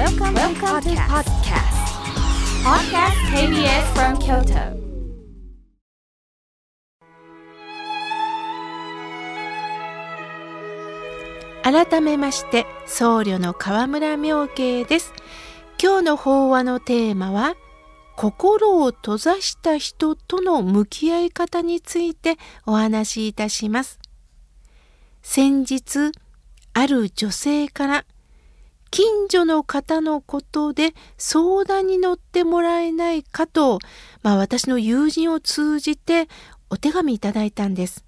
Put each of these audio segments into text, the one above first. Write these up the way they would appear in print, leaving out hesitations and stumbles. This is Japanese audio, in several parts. Welcome to Podcast KBS from Kyoto. 改めまして、僧侶の河村明慶です。今日の法話のテーマは、心を閉ざした人との向き合い方についてお話しいたします。先日、ある女性から、近所の方のことで相談に乗ってもらえないかと、私の友人を通じてお手紙いただいたんです。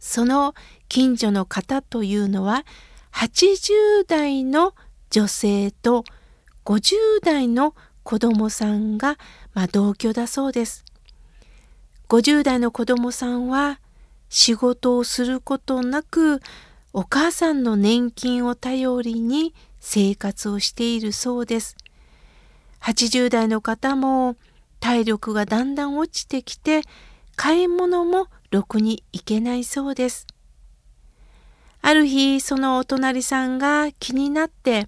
その近所の方というのは、80代の女性と50代の子供さんが、同居だそうです。50代の子供さんは仕事をすることなく、お母さんの年金を頼りに生活をしているそうです。80代の方も体力がだんだん落ちてきて、買い物もろくに行けないそうです。ある日、そのお隣さんが気になって、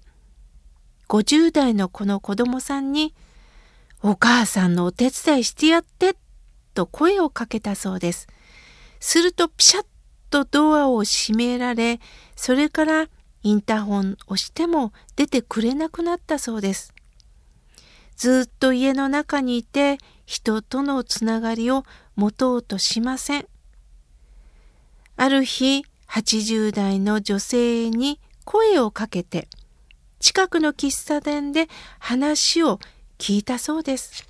50代のこの子供さんに、お母さんのお手伝いしてやって、と声をかけたそうです。するとピシャッとドアを閉められ、それからインターホンをしても出てくれなくなったそうです。ずっと家の中にいて、人とのつながりを持とうとしません。ある日、80代の女性に声をかけて、近くの喫茶店で話を聞いたそうです。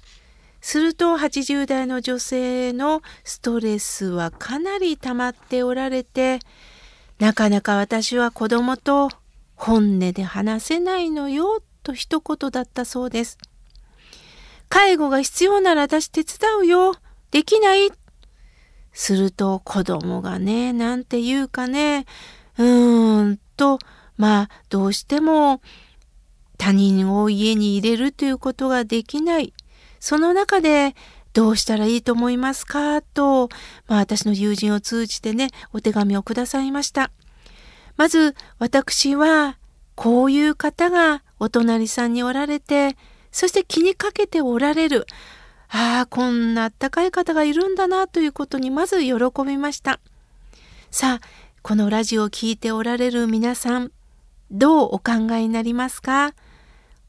すると80代の女性のストレスはかなり溜まっておられて、なかなか私は子供と本音で話せないのよと一言だったそうです。介護が必要なら私手伝うよ。できない。すると子供がね、なんていうかね、どうしても他人を家に入れるということができない。その中でどうしたらいいと思いますかと、私の友人を通じてね、お手紙をくださいました。まず私はこういう方がお隣さんにおられて、そして気にかけておられる。こんなあったかい方がいるんだなということにまず喜びました。さあ、このラジオを聞いておられる皆さん、どうお考えになりますか？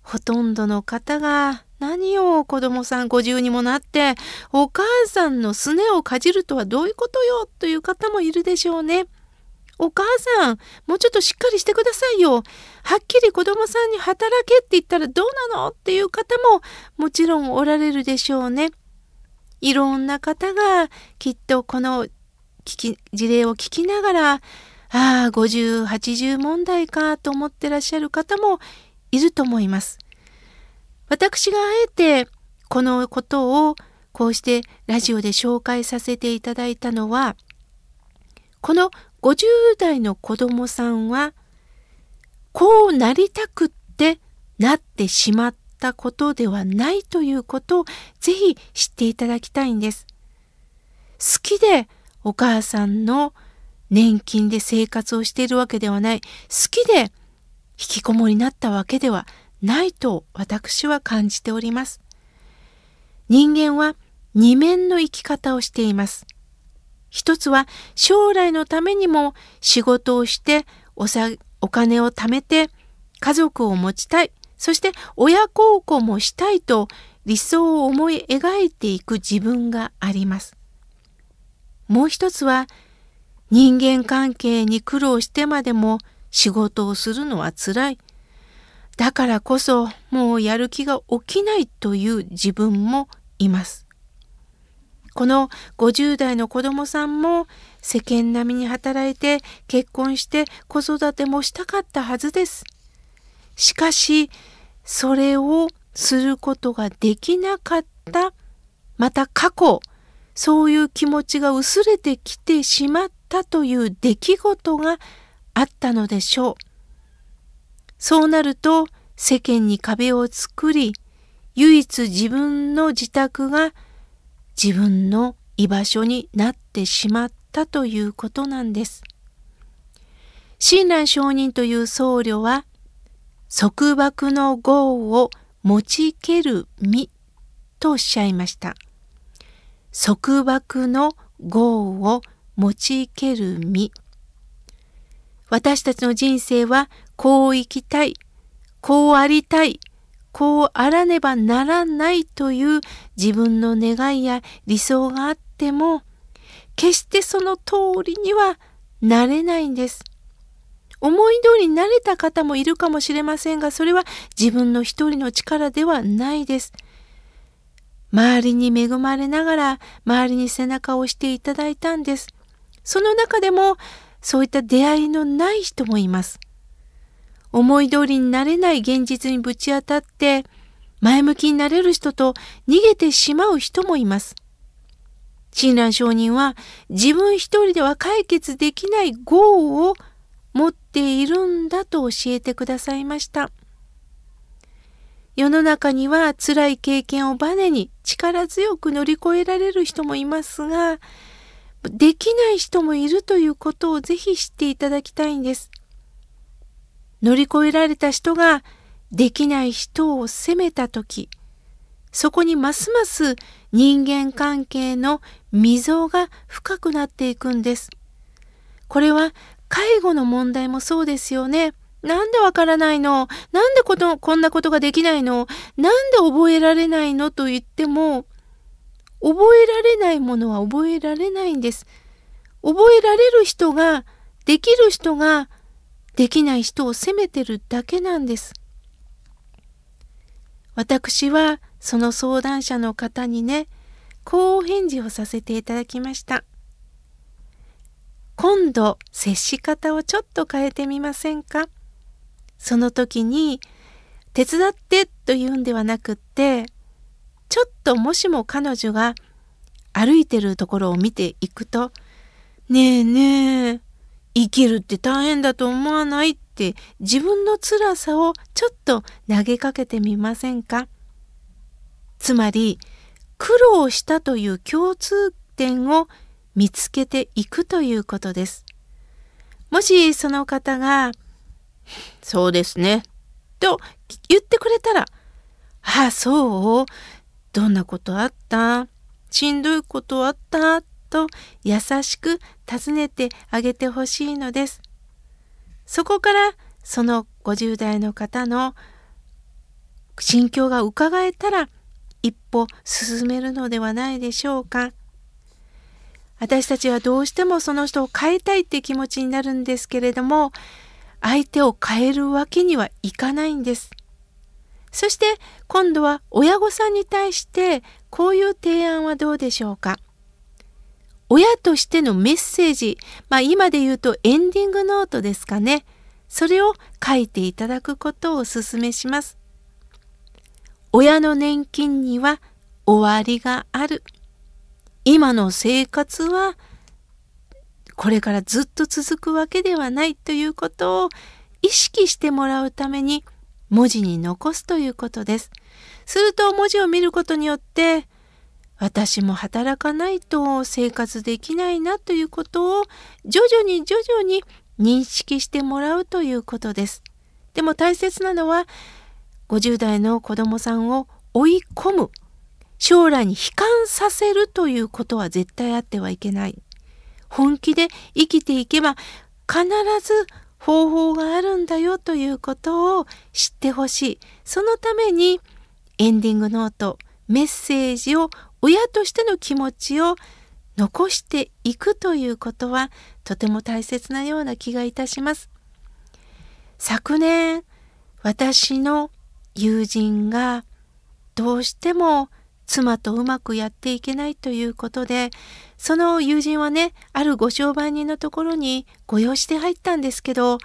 ほとんどの方が何を子供さん50にもなってお母さんのすねをかじるとはどういうことよという方もいるでしょうね。お母さん、もうちょっとしっかりしてくださいよ。はっきり子供さんに働けって言ったらどうなのっていう方ももちろんおられるでしょうね。いろんな方がきっとこの事例を聞きながら、50、80問題かと思ってらっしゃる方もいると思います。私があえてこのことをこうしてラジオで紹介させていただいたのは、この50代の子供さんはこうなりたくってなってしまったことではないということをぜひ知っていただきたいんです。好きでお母さんの年金で生活をしているわけではない。好きで引きこもりになったわけではないと私は感じております。人間は二面の生き方をしています。一つは将来のためにも仕事をして お金を貯めて家族を持ちたい、そして親孝行もしたいと理想を思い描いていく自分があります。もう一つは人間関係に苦労してまでも仕事をするのはつらい、だからこそもうやる気が起きないという自分もいます。この50代の子供さんも世間並みに働いて結婚して子育てもしたかったはずです。しかしそれをすることができなかった、また過去、そういう気持ちが薄れてきてしまったという出来事があったのでしょう。そうなると世間に壁を作り、唯一自分の自宅が自分の居場所になってしまったということなんです。親鸞上人という僧侶は、束縛の業を持ちける身とおっしゃいました。束縛の業を持ちける身。私たちの人生はこう生きたい、こうありたい、こうあらねばならないという自分の願いや理想があっても、決してその通りにはなれないんです。思い通りになれた方もいるかもしれませんが、それは自分の一人の力ではないです。周りに恵まれながら、周りに背中を押していただいたんです。その中でも、そういった出会いのない人もいます。思い通りになれない現実にぶち当たって、前向きになれる人と逃げてしまう人もいます。親鸞聖人は、自分一人では解決できない業を持っているんだと教えてくださいました。世の中には辛い経験をバネに力強く乗り越えられる人もいますが、できない人もいるということをぜひ知っていただきたいんです。乗り越えられた人ができない人を責めたとき、そこにますます人間関係の溝が深くなっていくんです。これは介護の問題もそうですよね。なんでわからないの？なんでこんなことができないの？なんで覚えられないの？と言っても、覚えられないものは覚えられないんです。覚えられる人が、できる人が、できない人を責めてるだけなんです。私は、その相談者の方にね、こうお返事をさせていただきました。今度、接し方をちょっと変えてみませんか？その時に、手伝ってというんではなくって、ちょっともしも彼女が歩いてるところを見ていくと、ねえねえ、生きるって大変だと思わないって自分の辛さをちょっと投げかけてみませんか？つまり、苦労したという共通点を見つけていくということです。もしその方が、そうですね、と言ってくれたら、ああ、そう？どんなことあった？しんどいことあった？と優しく尋ねてあげてほしいのです。そこからその50代の方の心境が伺えたら一歩進めるのではないでしょうか。私たちはどうしてもその人を変えたいって気持ちになるんですけれども、相手を変えるわけにはいかないんです。そして今度は親御さんに対してこういう提案はどうでしょうか。親としてのメッセージ、今で言うとエンディングノートですかね。それを書いていただくことをお勧めします。親の年金には終わりがある。今の生活はこれからずっと続くわけではないということを意識してもらうために、文字に残すということです。すると文字を見ることによって、私も働かないと生活できないなということを徐々に認識してもらうということです。でも大切なのは、50代の子供さんを追い込む、将来に悲観させるということは絶対あってはいけない。本気で生きていけば必ず方法があるんだよということを知ってほしい。そのためにエンディングノート、メッセージを親としての気持ちを残していくということはとても大切なような気がいたします。昨年、私の友人がどうしても妻とうまくやっていけないということで、その友人はね、あるご商売人のところにご養子で入ったんですけど、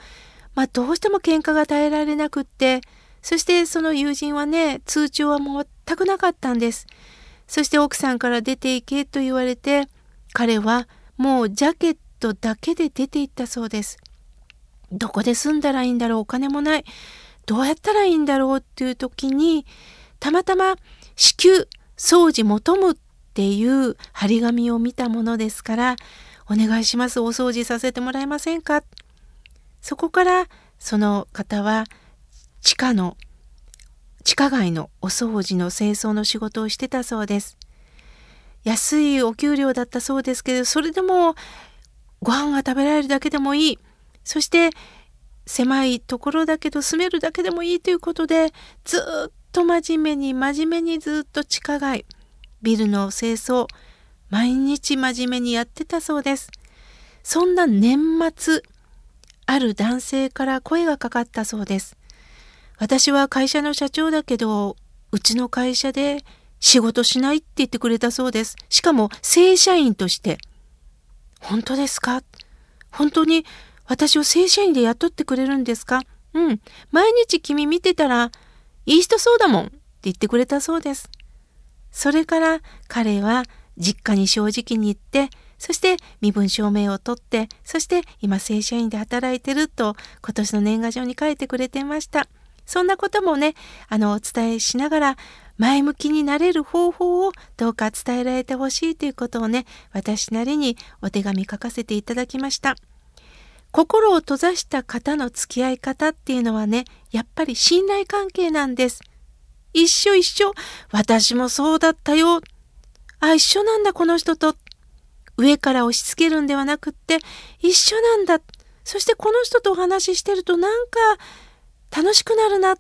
どうしても喧嘩が耐えられなくって、そしてその友人はね、通帳は全くなかったんです。そして奥さんから出ていけと言われて、彼はもうジャケットだけで出ていったそうです。どこで住んだらいいんだろう、お金もない。どうやったらいいんだろうっていう時に、たまたま至急、掃除求むっていう張り紙を見たものですから、お願いします、お掃除させてもらえませんか。そこからその方は地下街のお掃除の清掃の仕事をしてたそうです。安いお給料だったそうですけど、それでもご飯が食べられるだけでもいい。そして狭いところだけど住めるだけでもいいということで、ずっと真面目にずっと地下街、ビルの清掃、毎日真面目にやってたそうです。そんな年末、ある男性から声がかかったそうです。私は会社の社長だけど、うちの会社で仕事しないって言ってくれたそうです。しかも正社員として。本当ですか？本当に私を正社員で雇ってくれるんですか？うん。毎日君見てたらいい人そうだもんって言ってくれたそうです。それから彼は実家に正直に行って、そして身分証明を取って、そして今正社員で働いてると今年の年賀状に書いてくれてました。そんなこともね、お伝えしながら前向きになれる方法をどうか伝えられてほしいということをね、私なりにお手紙書かせていただきました。心を閉ざした方の付き合い方っていうのはね、やっぱり信頼関係なんです。一緒。私もそうだったよ。あ、一緒なんだこの人と。上から押し付けるんではなくって、一緒なんだ。そしてこの人とお話ししてるとなんか楽しくなるな。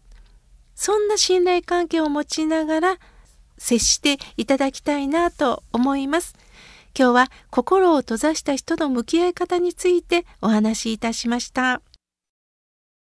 そんな信頼関係を持ちながら接していただきたいなと思います。今日は心を閉ざした人の向き合い方についてお話しいたしました。